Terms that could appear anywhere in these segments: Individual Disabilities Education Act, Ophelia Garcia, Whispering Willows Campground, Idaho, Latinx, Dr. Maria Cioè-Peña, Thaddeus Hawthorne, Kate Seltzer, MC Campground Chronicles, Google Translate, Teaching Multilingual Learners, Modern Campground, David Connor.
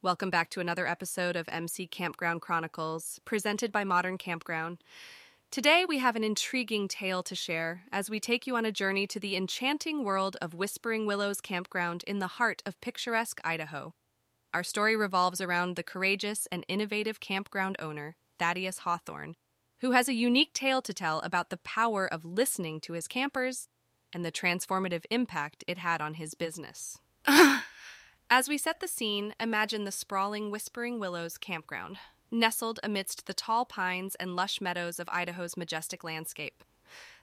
Welcome back to another episode of MC Campground Chronicles, presented by Modern Campground. Today we have an intriguing tale to share as we take you on a journey to the enchanting world of Whispering Willows Campground in the heart of picturesque Idaho. Our story revolves around the courageous and innovative campground owner, Thaddeus Hawthorne, who has a unique tale to tell about the power of listening to his campers and the transformative impact it had on his business. As we set the scene, imagine the sprawling Whispering Willows Campground, nestled amidst the tall pines and lush meadows of Idaho's majestic landscape.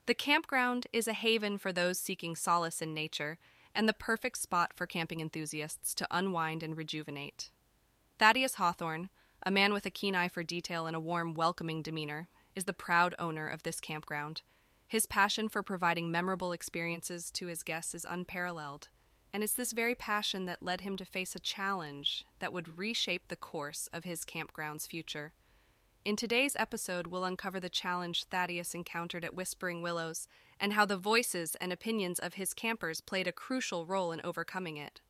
The campground is a haven for those seeking solace in nature, and the perfect spot for camping enthusiasts to unwind and rejuvenate. Thaddeus Hawthorne, a man with a keen eye for detail and a warm, welcoming demeanor, is the proud owner of this campground. His passion for providing memorable experiences to his guests is unparalleled. And it's this very passion that led him to face a challenge that would reshape the course of his campground's future. In today's episode, we'll uncover the challenge Thaddeus encountered at Whispering Willows and how the voices and opinions of his campers played a crucial role in overcoming it.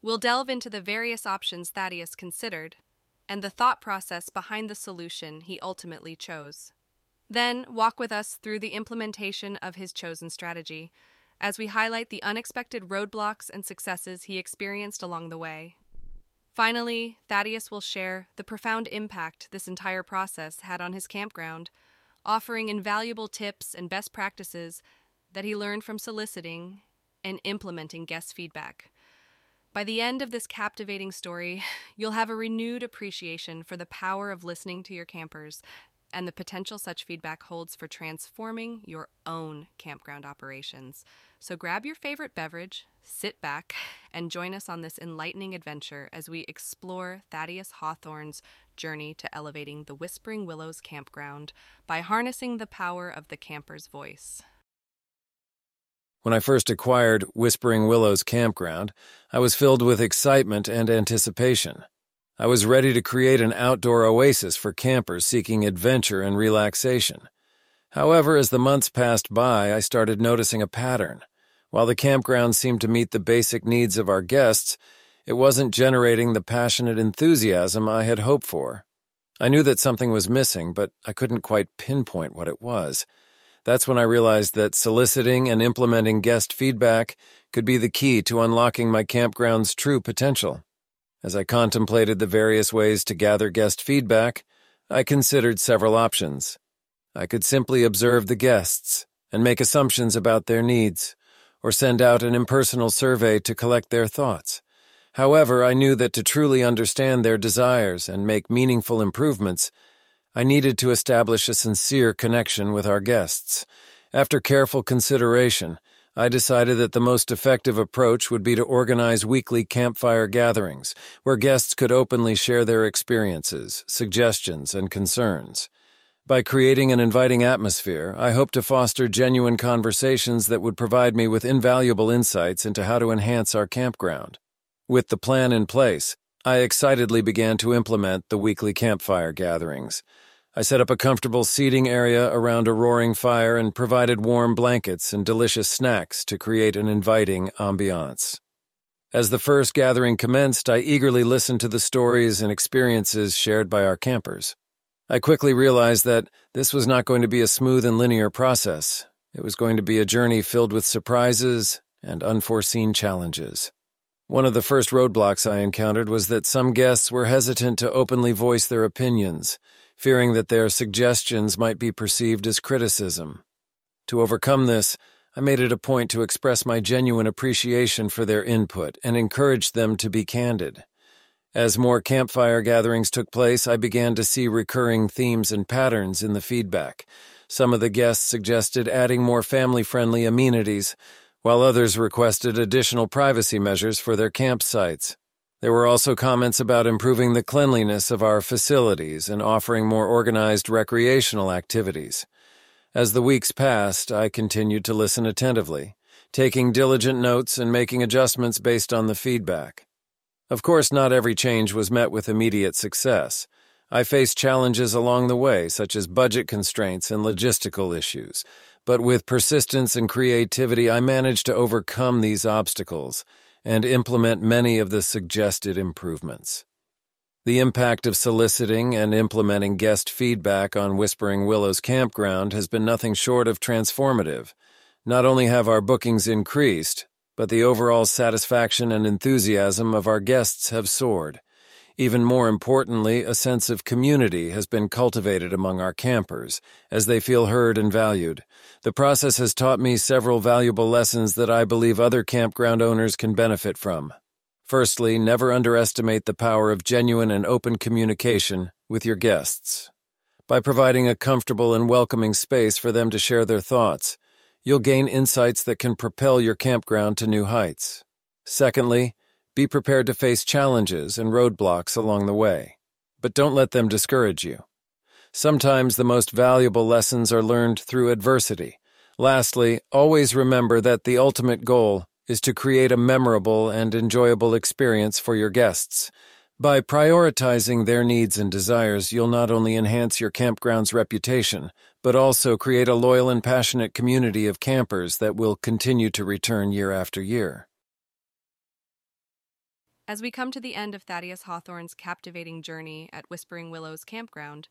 We'll delve into the various options Thaddeus considered and the thought process behind the solution he ultimately chose. Then, walk with us through the implementation of his chosen strategy, as we highlight the unexpected roadblocks and successes he experienced along the way. Finally, Thaddeus will share the profound impact this entire process had on his campground, offering invaluable tips and best practices that he learned from soliciting and implementing guest feedback. By the end of this captivating story, you'll have a renewed appreciation for the power of listening to your campers and the potential such feedback holds for transforming your own campground operations. So grab your favorite beverage, sit back, and join us on this enlightening adventure as we explore Thaddeus Hawthorne's journey to elevating the Whispering Willows Campground by harnessing the power of the camper's voice. When I first acquired Whispering Willows Campground, I was filled with excitement and anticipation. I was ready to create an outdoor oasis for campers seeking adventure and relaxation. However, as the months passed by, I started noticing a pattern. While the campground seemed to meet the basic needs of our guests, it wasn't generating the passionate enthusiasm I had hoped for. I knew that something was missing, but I couldn't quite pinpoint what it was. That's when I realized that soliciting and implementing guest feedback could be the key to unlocking my campground's true potential. As I contemplated the various ways to gather guest feedback, I considered several options. I could simply observe the guests and make assumptions about their needs, or send out an impersonal survey to collect their thoughts. However, I knew that to truly understand their desires and make meaningful improvements, I needed to establish a sincere connection with our guests. After careful consideration, I decided that the most effective approach would be to organize weekly campfire gatherings, where guests could openly share their experiences, suggestions, and concerns. By creating an inviting atmosphere, I hoped to foster genuine conversations that would provide me with invaluable insights into how to enhance our campground. With the plan in place, I excitedly began to implement the weekly campfire gatherings. I set up a comfortable seating area around a roaring fire and provided warm blankets and delicious snacks to create an inviting ambiance. As the first gathering commenced, I eagerly listened to the stories and experiences shared by our campers. I quickly realized that this was not going to be a smooth and linear process. It was going to be a journey filled with surprises and unforeseen challenges. One of the first roadblocks I encountered was that some guests were hesitant to openly voice their opinions, fearing that their suggestions might be perceived as criticism. To overcome this, I made it a point to express my genuine appreciation for their input and encouraged them to be candid. As more campfire gatherings took place, I began to see recurring themes and patterns in the feedback. Some of the guests suggested adding more family-friendly amenities, while others requested additional privacy measures for their campsites. There were also comments about improving the cleanliness of our facilities and offering more organized recreational activities. As the weeks passed, I continued to listen attentively, taking diligent notes and making adjustments based on the feedback. Of course, not every change was met with immediate success. I faced challenges along the way, such as budget constraints and logistical issues. But with persistence and creativity, I managed to overcome these obstacles and implement many of the suggested improvements. The impact of soliciting and implementing guest feedback on Whispering Willows Campground has been nothing short of transformative. Not only have our bookings increased, but the overall satisfaction and enthusiasm of our guests have soared. Even more importantly, a sense of community has been cultivated among our campers, as they feel heard and valued. The process has taught me several valuable lessons that I believe other campground owners can benefit from. Firstly, never underestimate the power of genuine and open communication with your guests. By providing a comfortable and welcoming space for them to share their thoughts, you'll gain insights that can propel your campground to new heights. Secondly, be prepared to face challenges and roadblocks along the way, but don't let them discourage you. Sometimes the most valuable lessons are learned through adversity. Lastly, always remember that the ultimate goal is to create a memorable and enjoyable experience for your guests. By prioritizing their needs and desires, you'll not only enhance your campground's reputation, but also create a loyal and passionate community of campers that will continue to return year after year. As we come to the end of Thaddeus Hawthorne's captivating journey at Whispering Willows Campground,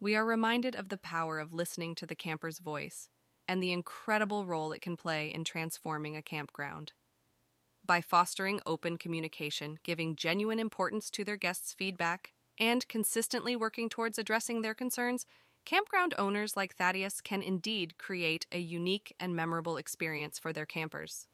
we are reminded of the power of listening to the camper's voice and the incredible role it can play in transforming a campground. By fostering open communication, giving genuine importance to their guests' feedback, and consistently working towards addressing their concerns, campground owners like Thaddeus can indeed create a unique and memorable experience for their campers.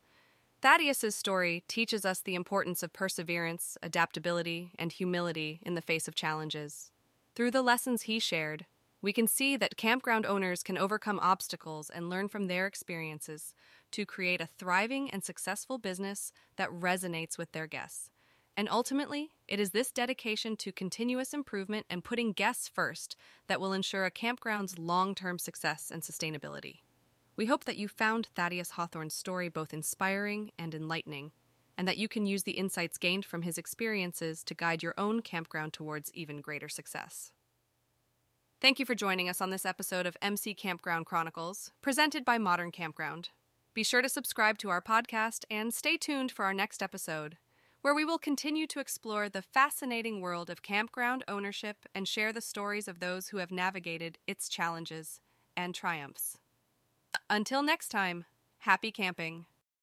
Thaddeus's story teaches us the importance of perseverance, adaptability, and humility in the face of challenges. Through the lessons he shared, we can see that campground owners can overcome obstacles and learn from their experiences to create a thriving and successful business that resonates with their guests. And ultimately, it is this dedication to continuous improvement and putting guests first that will ensure a campground's long-term success and sustainability. We hope that you found Thaddeus Hawthorne's story both inspiring and enlightening, and that you can use the insights gained from his experiences to guide your own campground towards even greater success. Thank you for joining us on this episode of MC Campground Chronicles, presented by Modern Campground. Be sure to subscribe to our podcast and stay tuned for our next episode, where we will continue to explore the fascinating world of campground ownership and share the stories of those who have navigated its challenges and triumphs. Until next time, happy camping!